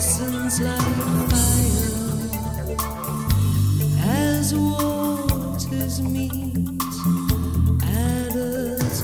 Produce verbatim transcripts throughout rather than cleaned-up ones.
glistens like fire as waters meet at Earth's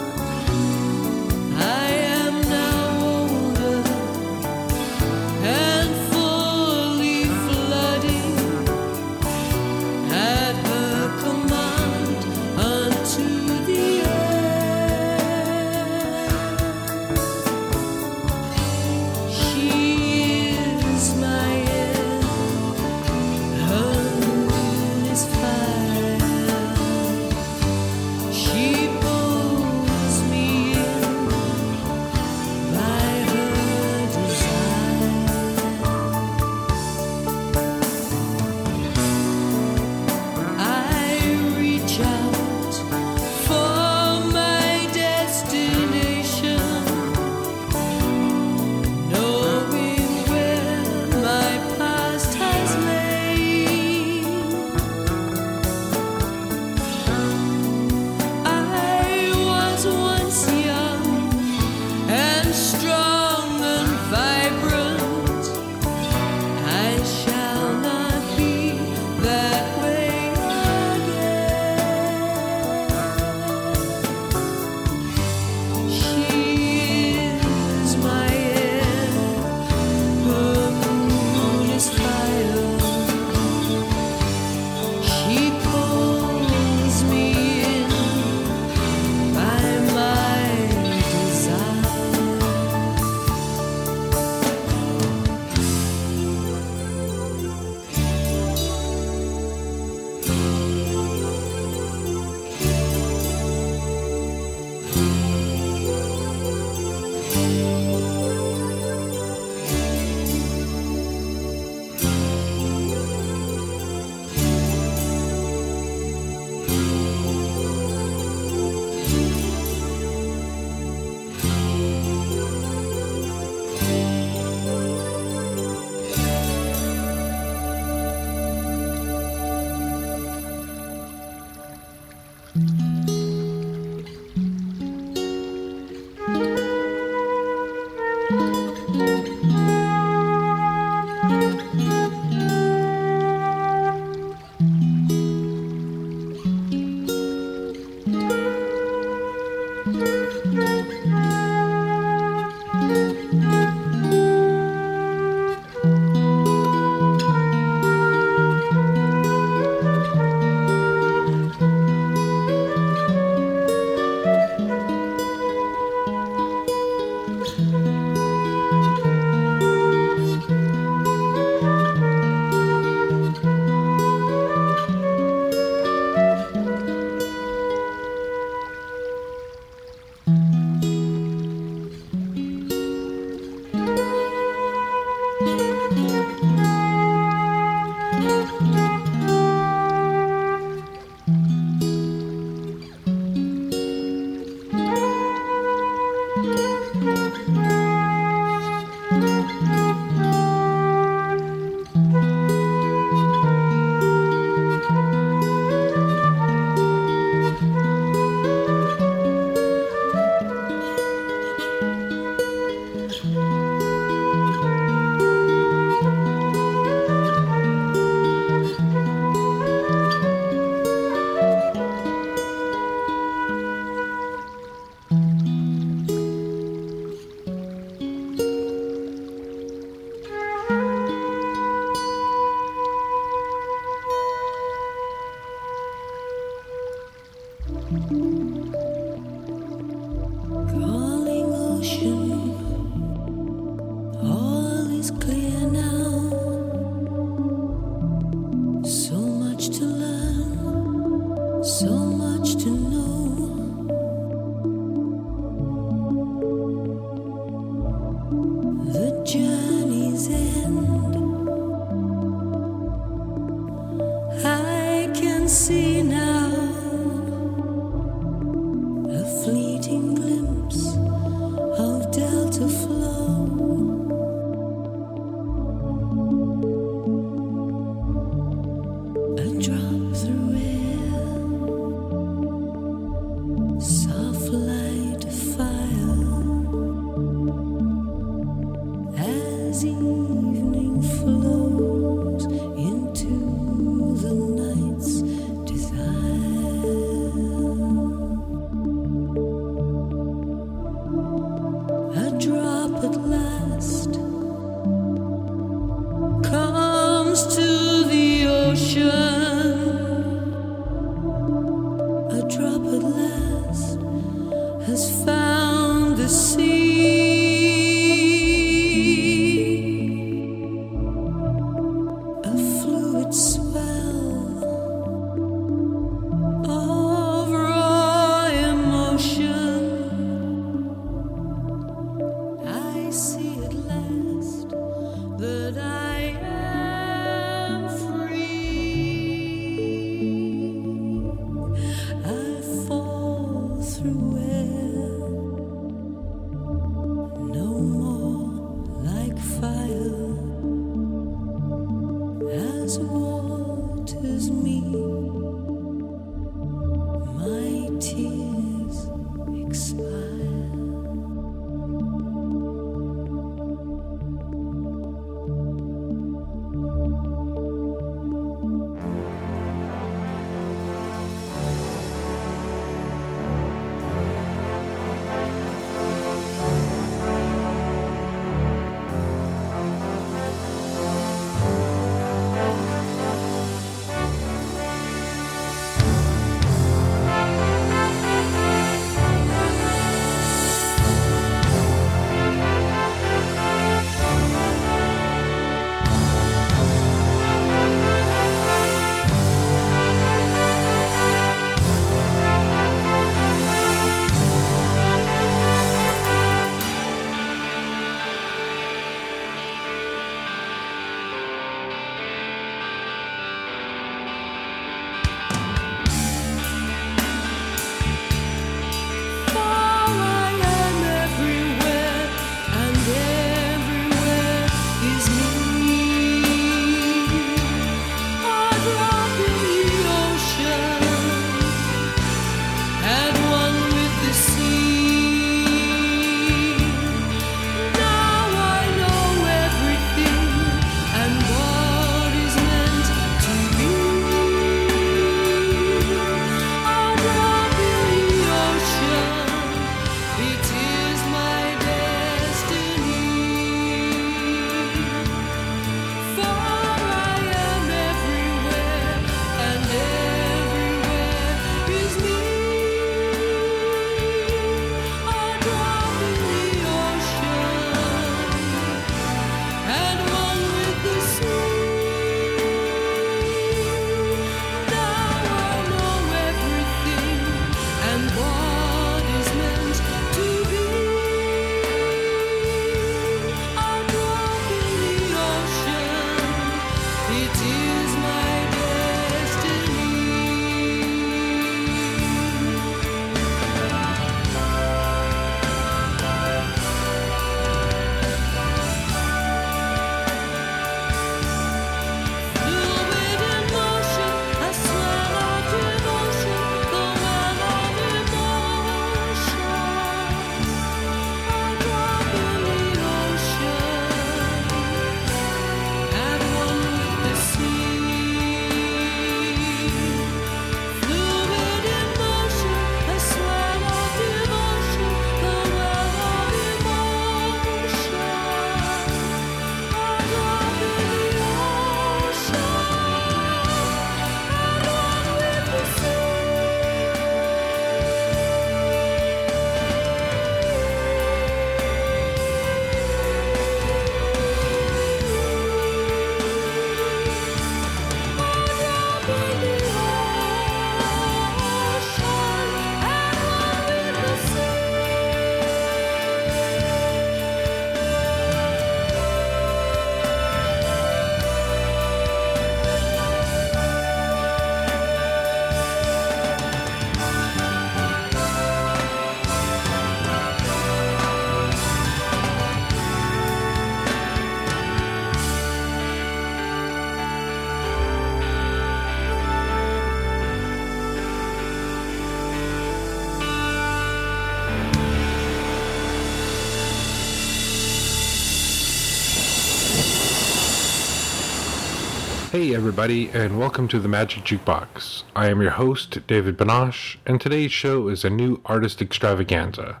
Hey everybody, and welcome to the Magic Jukebox. I am your host, David Banasch, and today's show is a new artist extravaganza.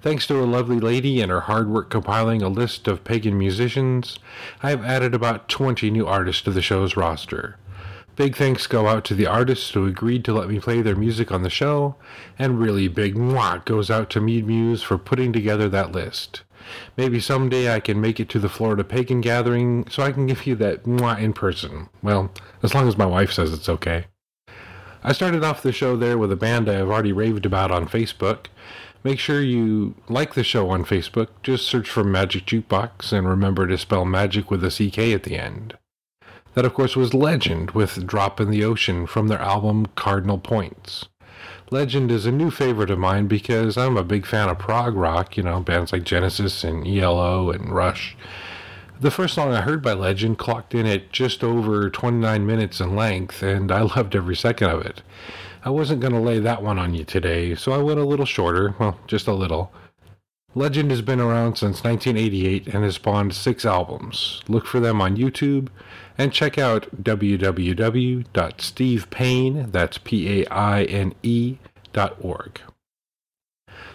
Thanks to a lovely lady and her hard work compiling a list of pagan musicians, I have added about twenty new artists to the show's roster. Big thanks go out to the artists who agreed to let me play their music on the show, and really big mwah goes out to Mead Muse for putting together that list. Maybe someday I can make it to the Florida Pagan Gathering so I can give you that mwah in person. Well, as long as my wife says it's okay. I started off the show there with a band I have already raved about on Facebook. Make sure you like the show on Facebook. Just search for Magic Jukebox and remember to spell magic with a C K at the end. That, of course, was Legend with Drop in the Ocean from their album Cardinal Points. Legend is a new favorite of mine because I'm a big fan of prog rock, you know, bands like Genesis and E L O and Rush. The first song I heard by Legend clocked in at just over twenty-nine minutes in length, and I loved every second of it. I wasn't going to lay that one on you today, so I went a little shorter, well, just a little. Legend has been around since nineteen eighty-eight and has spawned six albums. Look for them on YouTube and check out w w w dot steve paine, that's P A I N E, dot org.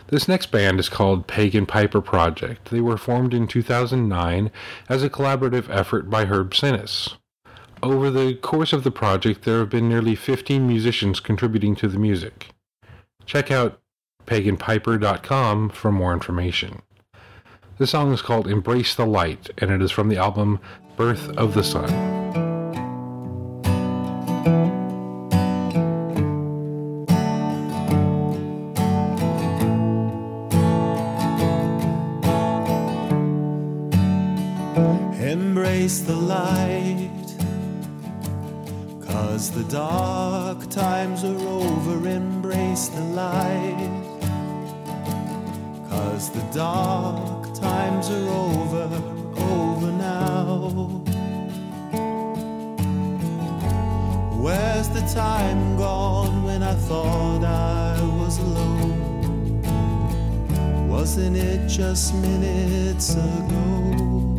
This next band is called Pagan Piper Project. They were formed in two thousand nine as a collaborative effort by Herb Sinis. Over the course of the project, there have been nearly fifteen musicians contributing to the music. Check out pagan piper dot com for more information. The song is called Embrace the Light, and it is from the album Birth of the Sun. Embrace the light, 'cause the dark times are over. Embrace the light, 'cause the dark times are over, over now. Where's the time gone when I thought I was alone? Wasn't it just minutes ago?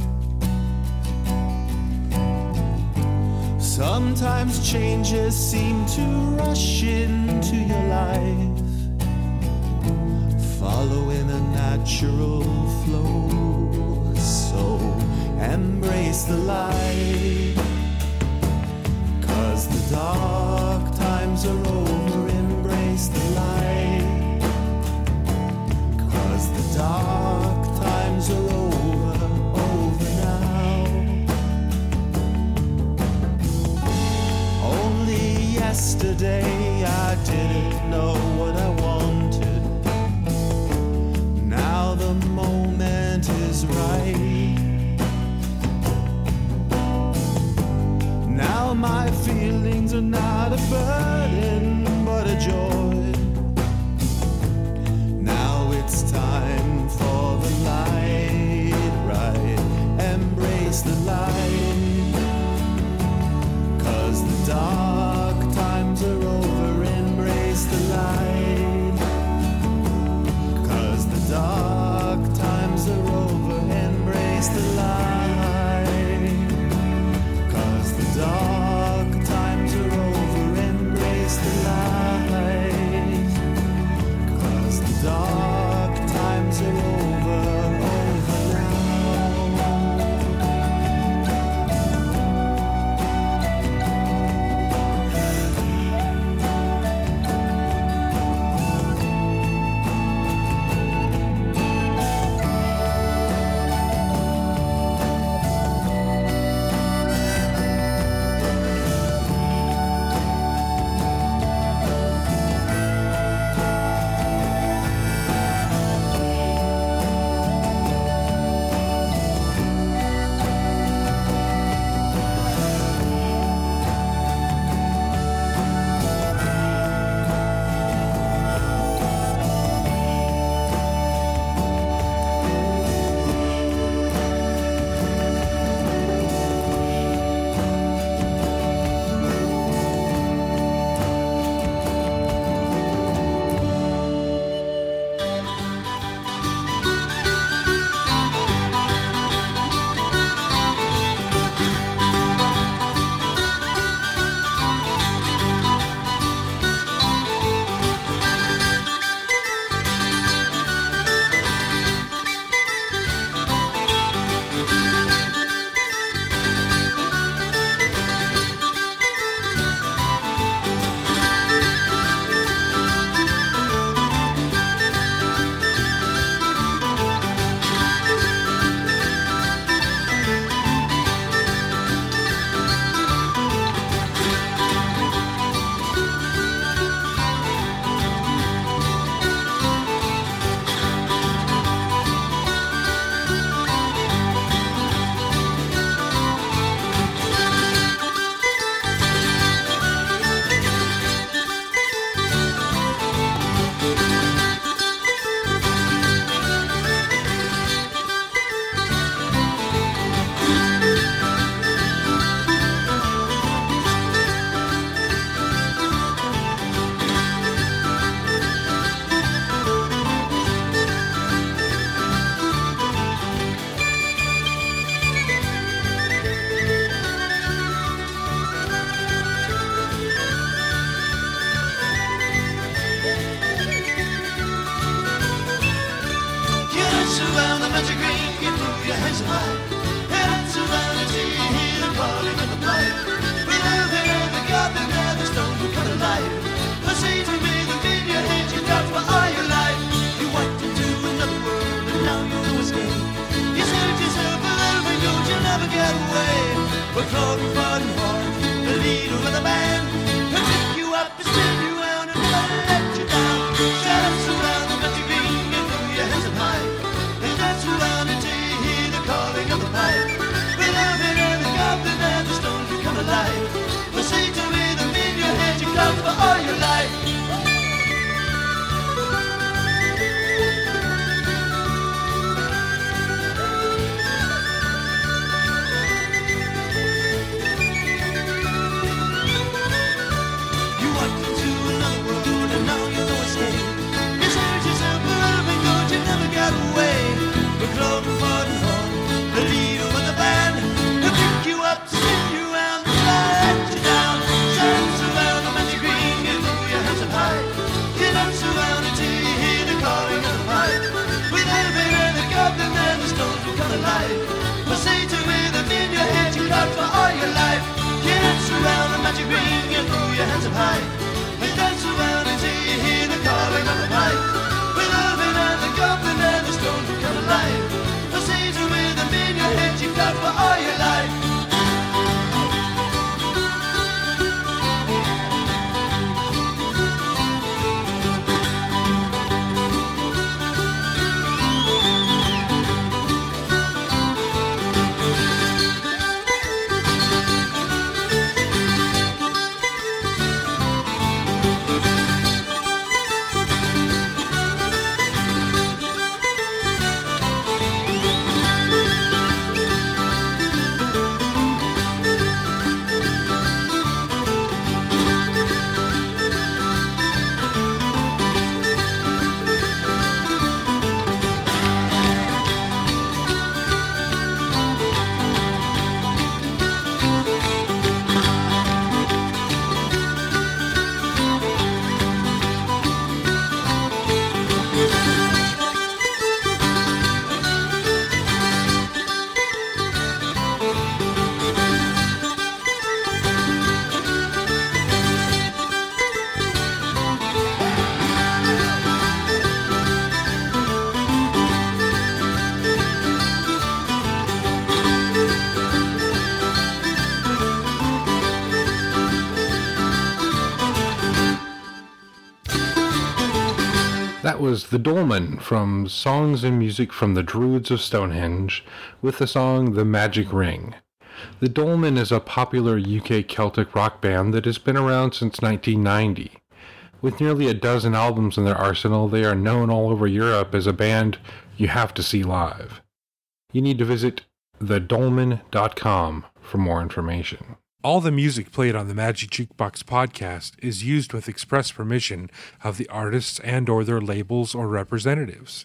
Sometimes changes seem to rush into your life, following a natural flow. So embrace the light, 'cause the dark times are over. Embrace the light, 'cause the dark times are over, over now. Only yesterday I didn't know what I wanted. Now the moment is right. Now my feelings are not a burden, but a joy. Now it's time for comprehension light. Head up to vanity, hear the calling of the blight. Below there in the gap and there the stone will come alive. But say to me that in your head you doubt for all your life. You wiped into another world and now you're no escape. You saved yourself a little bit, you'll never get away. But Claude will run hard, the leader of the band. He'll pick you up and spin you round and never let you down. Shut up, surround the magic ring and throw your hands up high. But say to me that in your head you clown for all your life. You walked into another world and now you're no escape. You search yourself for everything good, you never got away. But Claude and Forden Hall, the leader of the band, who pick you up, spin you round. Let you down, dance around the magic ring and throw your hands up high. Get up, surround it till you hear the calling of the pipe. With every man that got them there, the stones will come alive. But say to me that in your head you loved for all your life. Get up, surround the magic ring and throw your hands up high. And dance around it till you hear the calling of the pipe. With every man that got them there, the stones will come alive. But say to me that in your head you loved for all your life. That was The Dolmen from Songs and Music from the Druids of Stonehenge with the song The Magic Ring. The Dolmen is a popular U K Celtic rock band that has been around since nineteen ninety. With nearly a dozen albums in their arsenal, they are known all over Europe as a band you have to see live. You need to visit the dolmen dot com for more information. All the music played on the Magic Jukebox podcast is used with express permission of the artists and or their labels or representatives.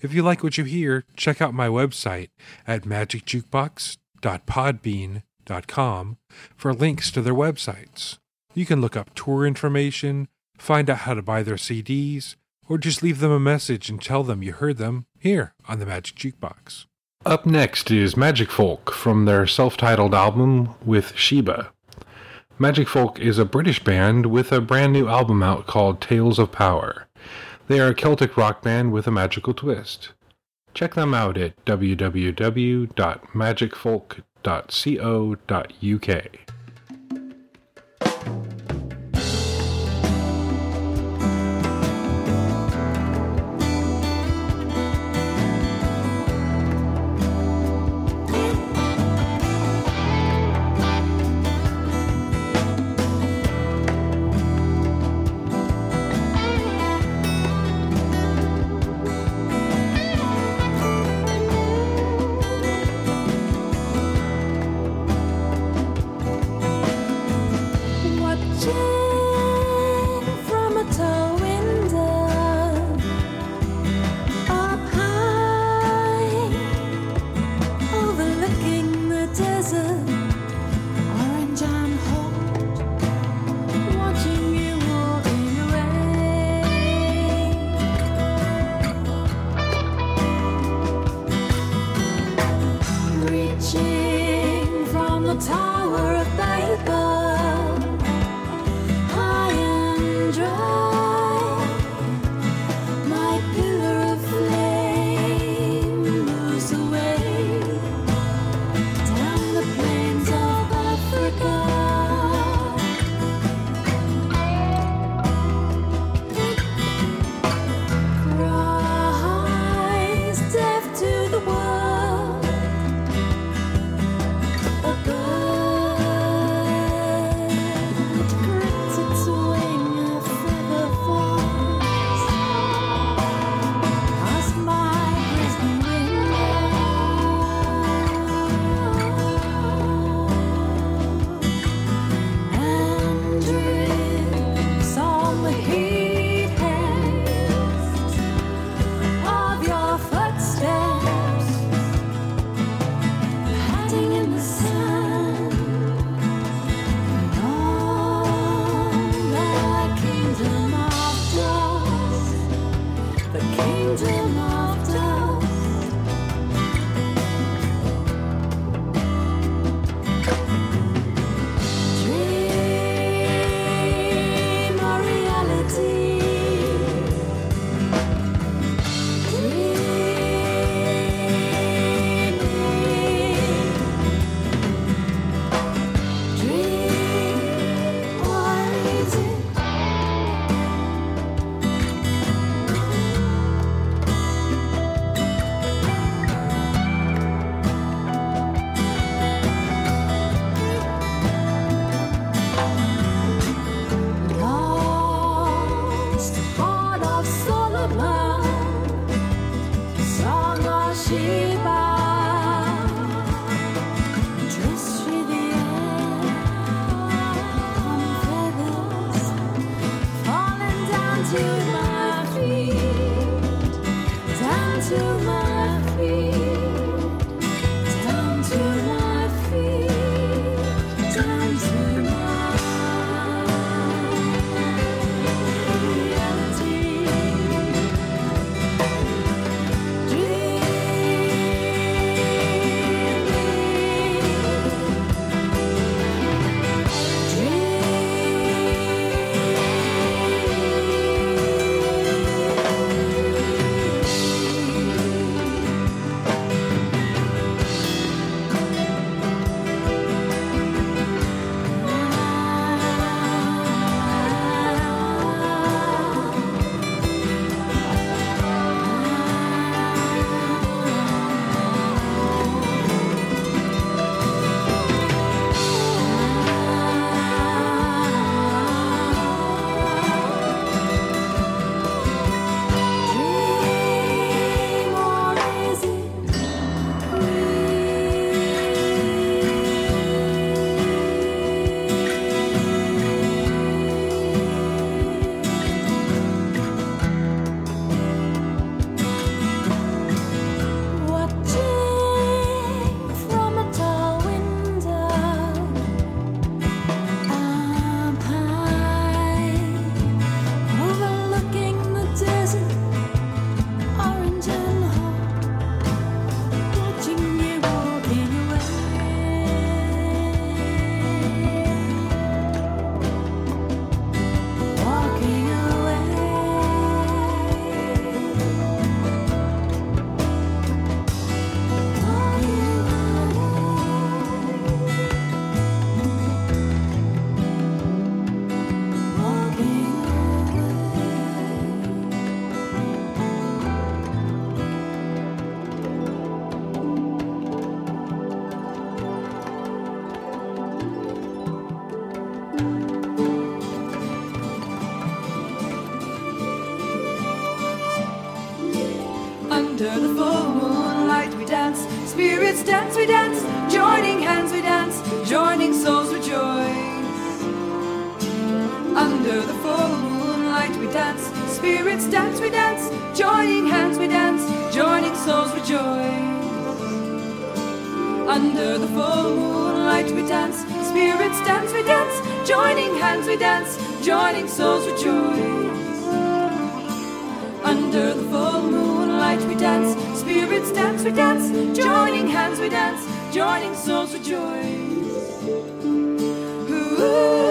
If you like what you hear, check out my website at magic jukebox dot podbean dot com for links to their websites. You can look up tour information, find out how to buy their C Ds, or just leave them a message and tell them you heard them here on the Magic Jukebox. Up next is Magic Folk from their self-titled album with Sheba. Magic Folk is a British band with a brand new album out called Tales of Power. They are a Celtic rock band with a magical twist. Check them out at w w w dot magic folk dot co dot u k. Under the full moonlight we dance, spirits dance, we dance, joining hands we dance, joining souls rejoice. Under the full moonlight we dance, spirits dance, we dance, joining hands we dance, joining souls rejoice. Under the full moonlight we dance, spirits dance, we dance, joining hands we dance, joining souls rejoice. Under the full moonlight we dance, spirits dance, we dance, joining hands we dance, joining souls rejoice. Ooh.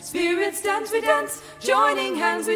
Spirits dance, we dance, joining hands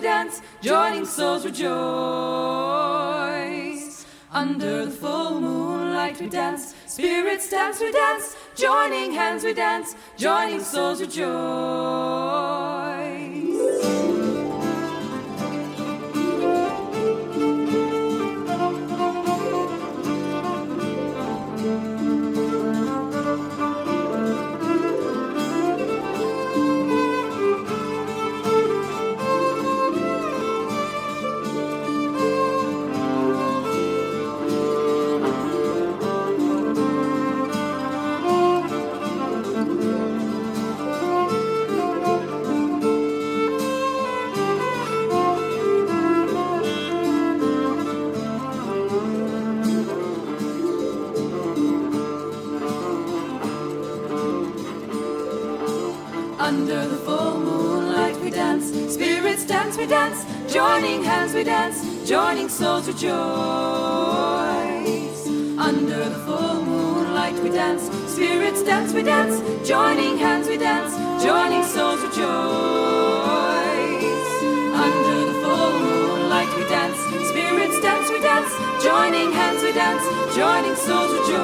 we dance, joining souls rejoice. Under the full moonlight we dance, spirits dance, we dance, joining hands we dance, joining souls rejoice. We dance, joining hands we dance, joining souls rejoice. Under the full moonlight we dance, spirits dance, we dance, joining hands we dance, joining souls rejoice. Under the full moonlight we dance, spirits dance, we dance, joining Joining hands we dance, joining souls rejoice.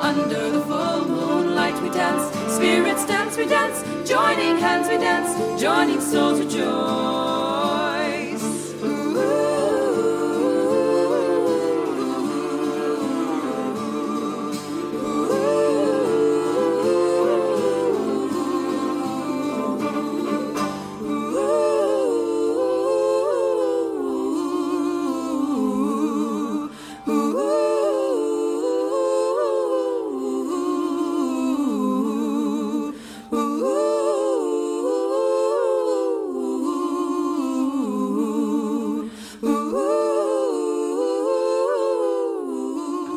Under the full moonlight we dance, spirits dance we dance. Joining hands we dance, joining souls rejoice.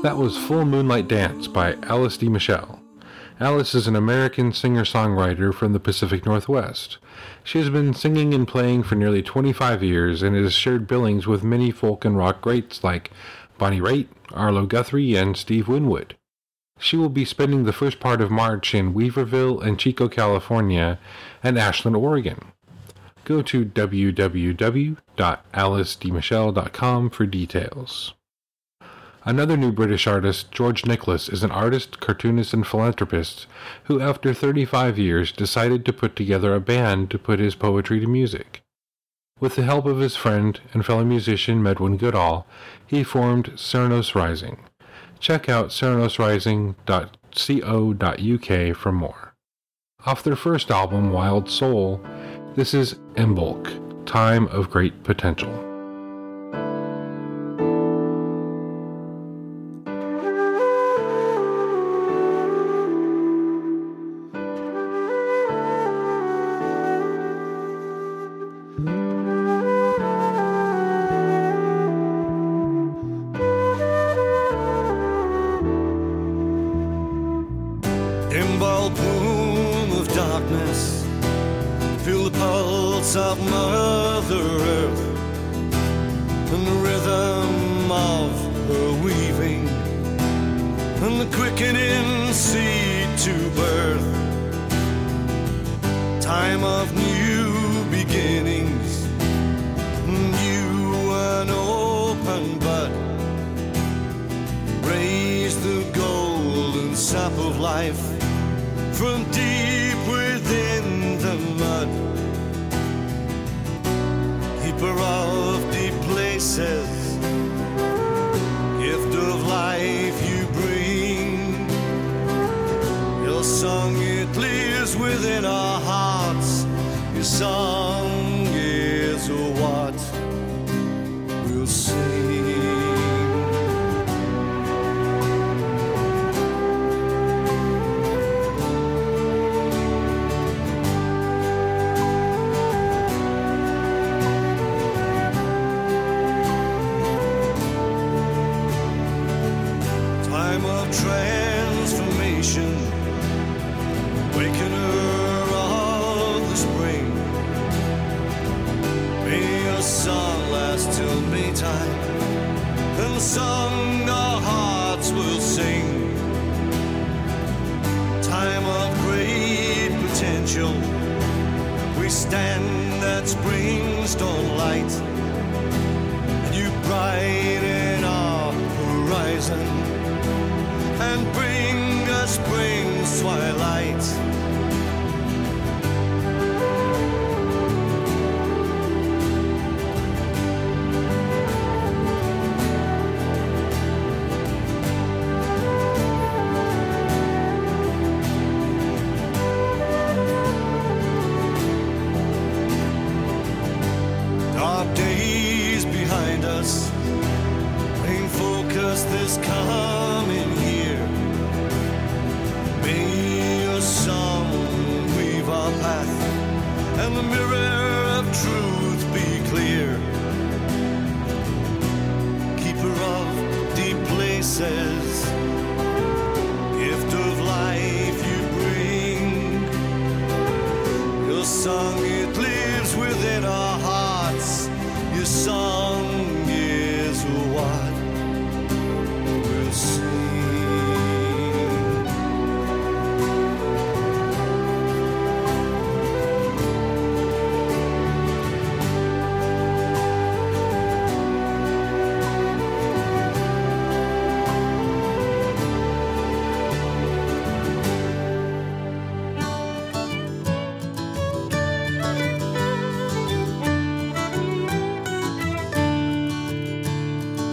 That was Full Moonlight Dance by Alice D. Michelle. Alice is an American singer-songwriter from the Pacific Northwest. She has been singing and playing for nearly twenty-five years and has shared billings with many folk and rock greats like Bonnie Raitt, Arlo Guthrie, and Steve Winwood. She will be spending the first part of March in Weaverville and Chico, California, and Ashland, Oregon. Go to w w w dot alice d michelle dot com for details. Another new British artist, George Nicholas, is an artist, cartoonist, and philanthropist who, after thirty-five years, decided to put together a band to put his poetry to music. With the help of his friend and fellow musician Medwin Goodall, he formed Ceranos Rising. Check out ceranos rising dot co dot u k for more. Off their first album, Wild Soul, this is In Bulk, Time of Great Potential.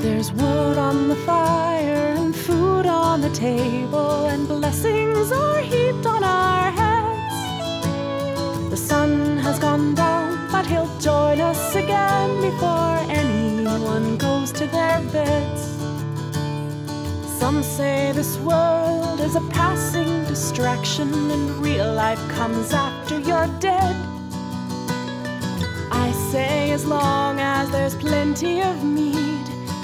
There's wood on the fire and food on the table, and blessings are heaped on our heads. The sun has gone down, but he'll join us again before anyone goes to their beds. Some say this world is a passing distraction, and real life comes after you're dead. I say as long as there's plenty of mead,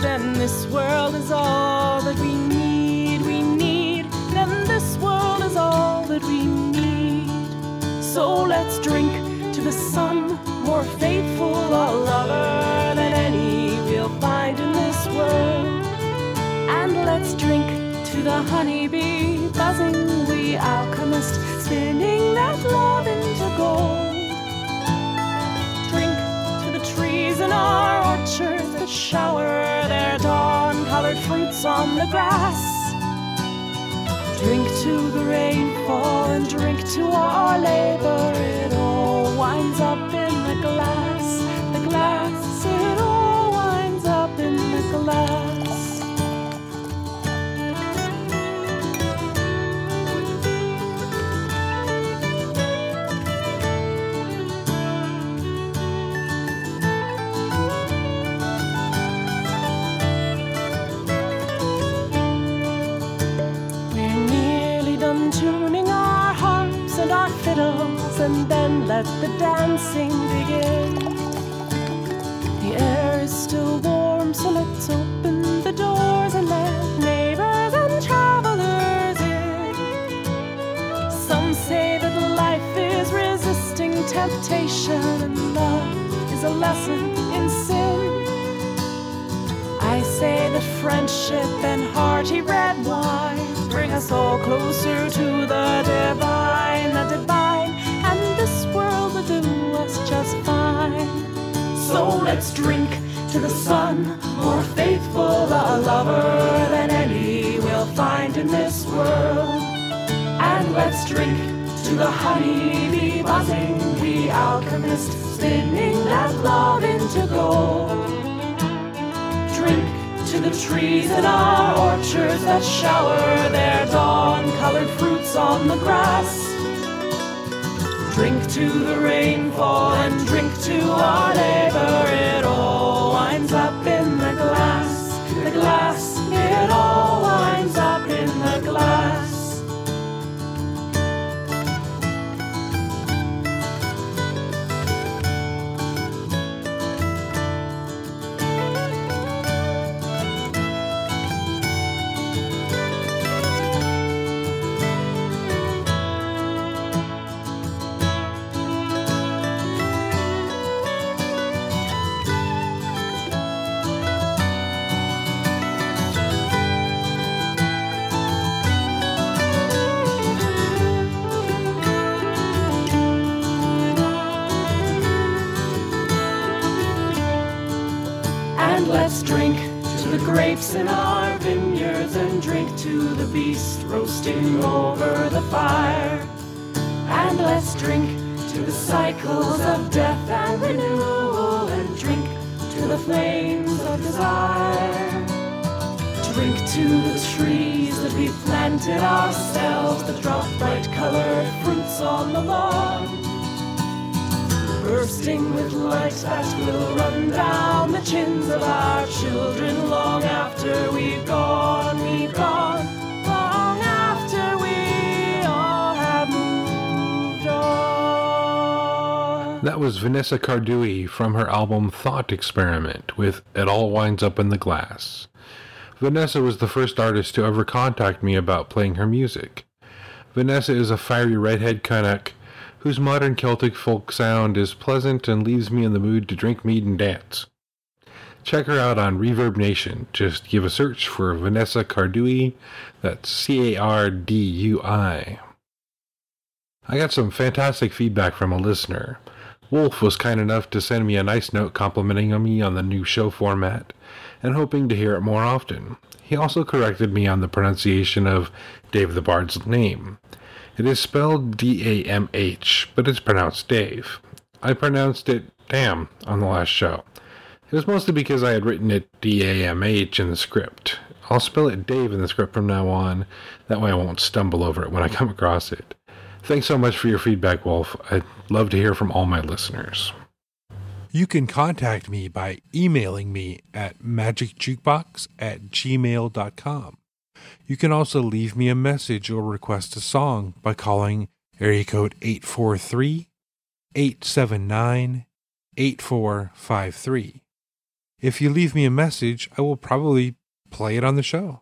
then this world is all that we need, we need. Then this world is all that we need. So let's drink to the sun, more faithful a lover than any we'll find in this world. And let's drink to the honeybee buzzing, the alchemist spinning that love into gold. Trees in our orchards that shower their dawn-colored fruits on the grass. Drink to the rainfall and drink to our labor. It all winds up in the glass, the glass. It all winds up in the glass. Tuning our harps and our fiddles, and then let the dancing begin. The air is still warm, so let's open the doors and let neighbors and travelers in. Some say that life is resisting temptation, and love is a lesson in sin. I say that friendship and hearty red wine bring us all closer to the divine, the divine, and this world will do us just fine. So let's drink to the sun, more faithful a lover than any we'll find in this world. And let's drink to the honeybee buzzing, the alchemist spinning that love into gold. Drink to the trees in our orchards that shower their dawn-colored fruits on the grass. Drink to the rainfall and drink to our labor. It all winds up in the glass, the glass. It all winds up in the glass. Grapes in our vineyards, and drink to the beast roasting over the fire. And let's drink to the cycles of death and renewal, and drink to the flames of desire. Drink to the trees that we planted ourselves, that drop bright colored fruits on the lawn, bursting with light that will run down the chins of our children long after we've gone, we've gone, long after we all have moved on. That was Vanessa Cardui from her album Thought Experiment with It All Winds Up in the Glass. Vanessa was the first artist to ever contact me about playing her music. Vanessa is a fiery redhead Kanak whose modern Celtic folk sound is pleasant and leaves me in the mood to drink mead and dance. Check her out on Reverb Nation. Just give a search for Vanessa Cardui. That's C A R D U I. I got some fantastic feedback from a listener. Wolf was kind enough to send me a nice note complimenting me on the new show format and hoping to hear it more often. He also corrected me on the pronunciation of Dave the Bard's name. It is spelled D A M H, but it's pronounced Dave. I pronounced it damn on the last show. It was mostly because I had written it D A M H in the script. I'll spell it Dave in the script from now on. That way I won't stumble over it when I come across it. Thanks so much for your feedback, Wolf. I'd love to hear from all my listeners. You can contact me by emailing me at magic jukebox at gmail dot com. You can also leave me a message or request a song by calling area code eight four three, eight seven nine, eight four five three. If you leave me a message, I will probably play it on the show.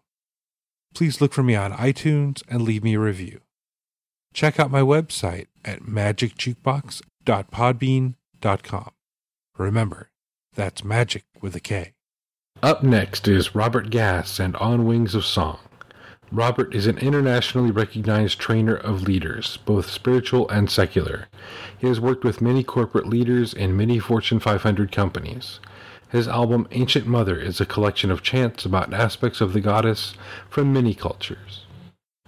Please look for me on iTunes and leave me a review. Check out my website at magic jukebox dot podbean dot com. Remember, that's magic with a K. Up next is Robert Gass and On Wings of Song. Robert is an internationally recognized trainer of leaders, both spiritual and secular. He has worked with many corporate leaders and many Fortune five hundred companies. His album Ancient Mother is a collection of chants about aspects of the goddess from many cultures.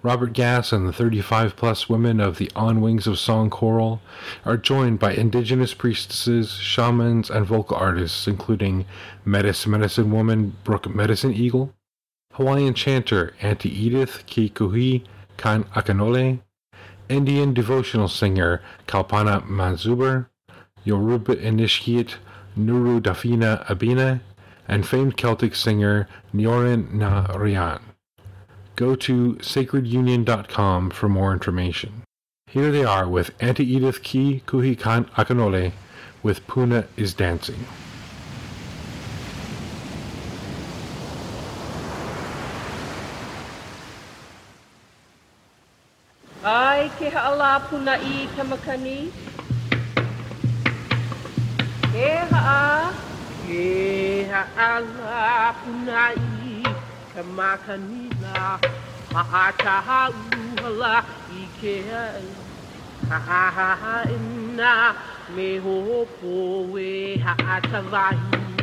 Robert Gass and the thirty-five plus women of the On Wings of Song Choral are joined by indigenous priestesses, shamans, and vocal artists, including Metis Medicine Woman Brooke Medicine Eagle, Hawaiian chanter Auntie Edith Ki Kuhi Kan Akanole, Indian devotional singer Kalpana Manzuber, Yoruba initiate Nuru Dafina Abina, and famed Celtic singer Nyorin Na Rian. Go to sacred union dot com for more information. Here they are with Auntie Edith Ki Kuhi Kan Akanole with Puna is Dancing. Ai ke haala puna I tamakani. Ke haa, ke haala puna I tamakani la. Maata haa uhala ikea. Haa haa haa inna me hopoe haa tavahi.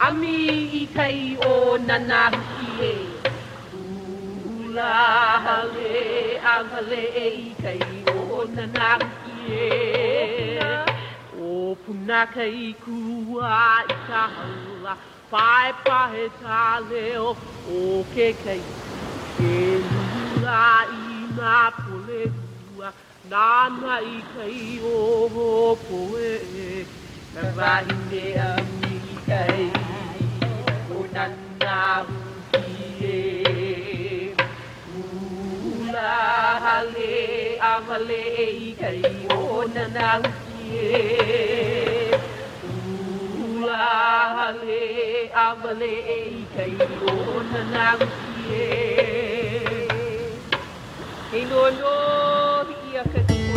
Ami ikai o nanahi. La le avale kai o nana ye o punaka iku a itahala pai pai tale o ke kai e la ina pole bua nana ikai o poe va inde ami kai o nana ye Hale avale kai o nana ye Ula hale avale kai o nana ye Inono ia katuko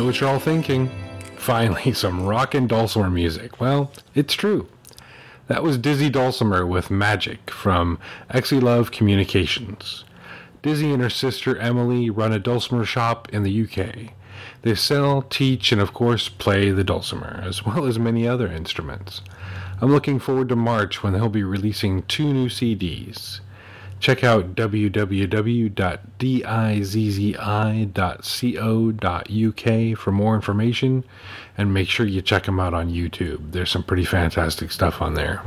know what you're all thinking. Finally, some rockin' dulcimer music. Well, it's true. That was Dizzy Dulcimer with Magic from Exilove Communications. Dizzy and her sister Emily run a dulcimer shop in the U K. They sell, teach, and of course play the dulcimer, as well as many other instruments. I'm looking forward to March when they'll be releasing two new C Ds. Check out w w w dot dizzy dot co dot u k for more information, and make sure you check them out on YouTube. There's some pretty fantastic stuff on there.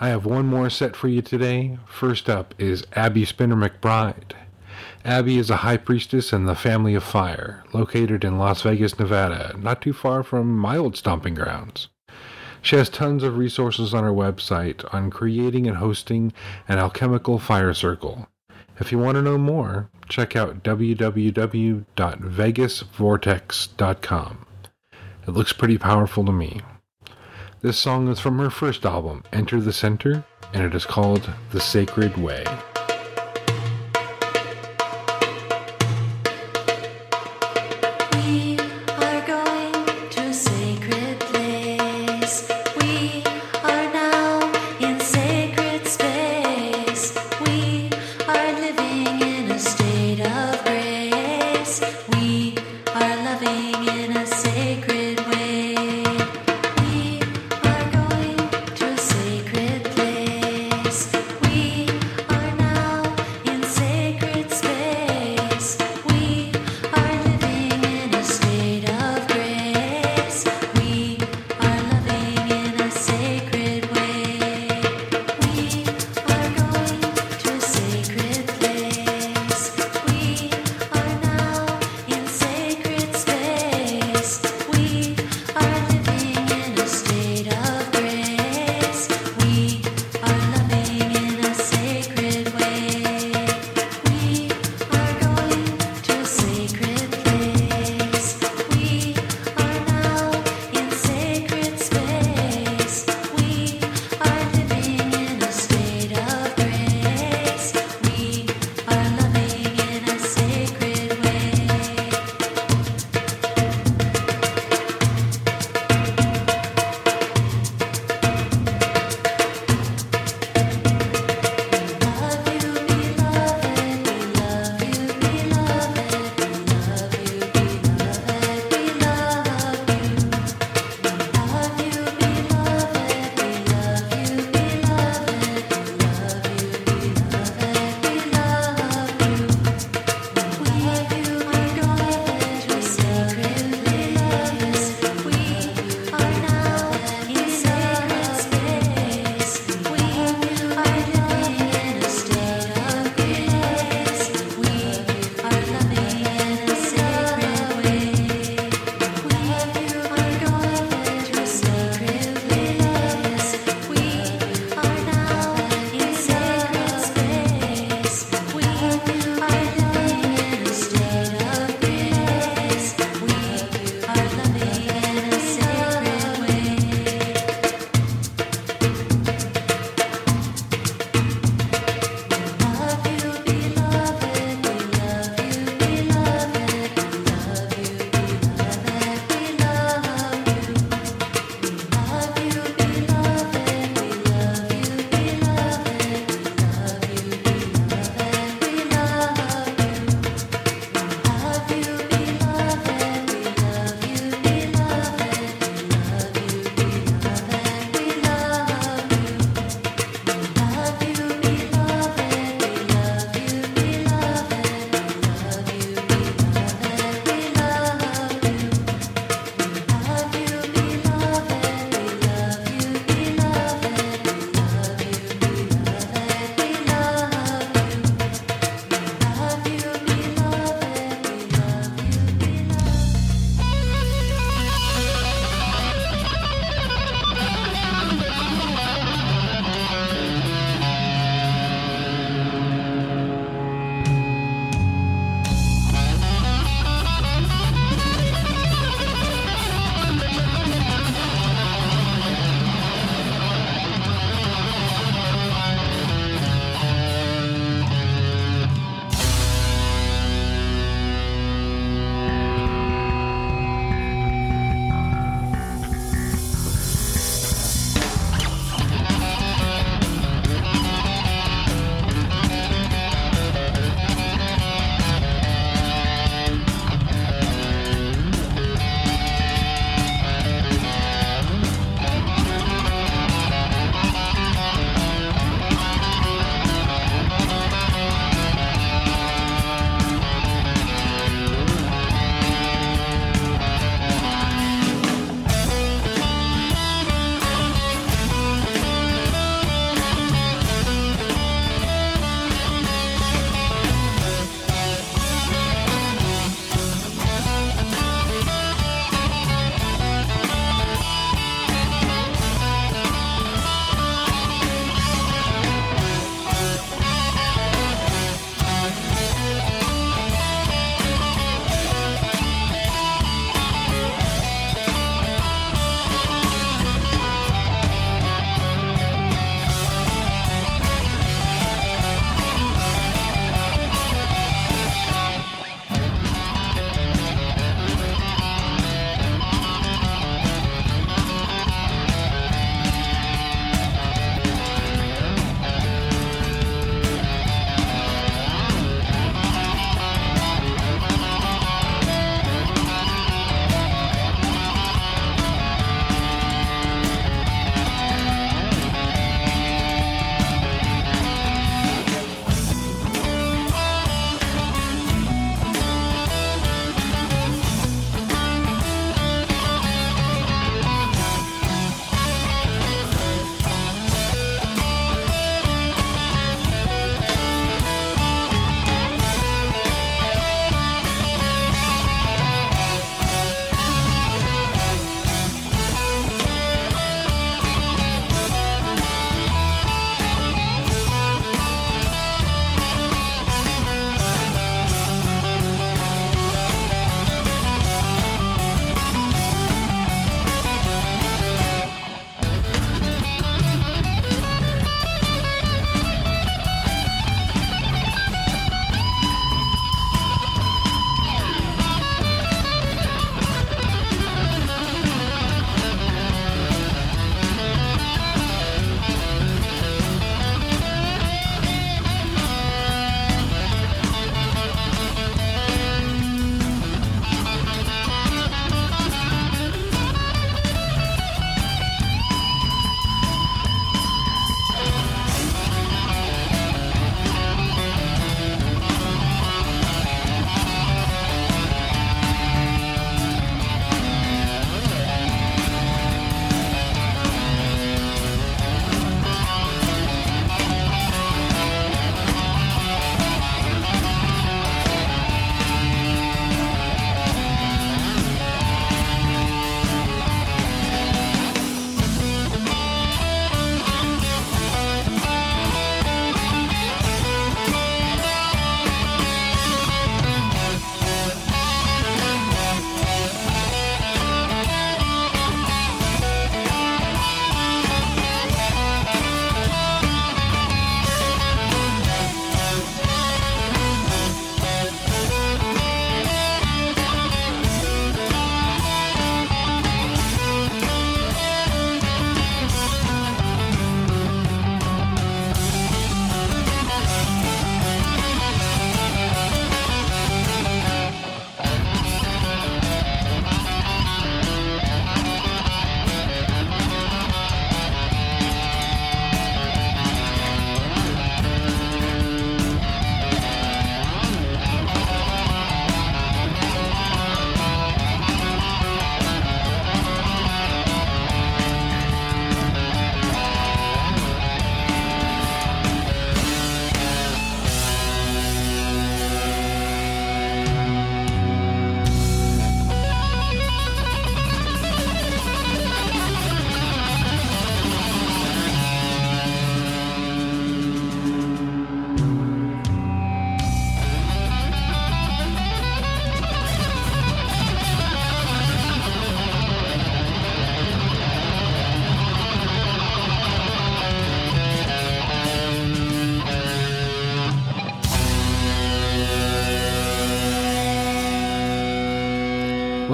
I have one more set for you today. First up is Abby Spinner McBride. Abby is a high priestess in the Family of Fire, located in Las Vegas, Nevada, not too far from my old stomping grounds. She has tons of resources on her website on creating and hosting an alchemical fire circle. If you want to know more, check out w w w dot vegas vortex dot com. It looks pretty powerful to me. This song is from her first album, Enter the Center, and it is called The Sacred Way.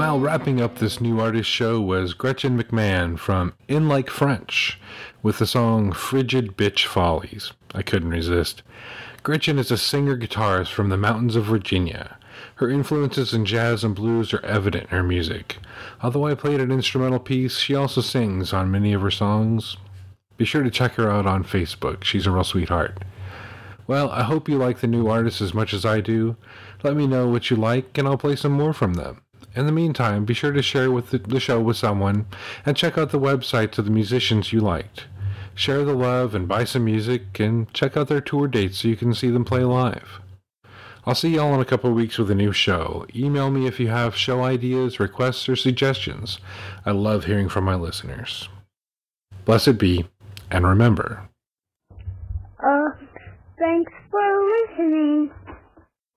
Well, wrapping up this new artist show was Gretchen McMahon from In Like French with the song Frigid Bitch Follies. I couldn't resist. Gretchen is a singer-guitarist from the mountains of Virginia. Her influences in jazz and blues are evident in her music. Although I played an instrumental piece, she also sings on many of her songs. Be sure to check her out on Facebook. She's a real sweetheart. Well, I hope you like the new artists as much as I do. Let me know what you like, and I'll play some more from them. In the meantime, be sure to share with the, the show with someone, and check out the websites of the musicians you liked. Share the love and buy some music, and check out their tour dates so you can see them play live. I'll see y'all in a couple of weeks with a new show. Email me if you have show ideas, requests, or suggestions. I love hearing from my listeners. Blessed be, and remember. Uh, thanks for listening.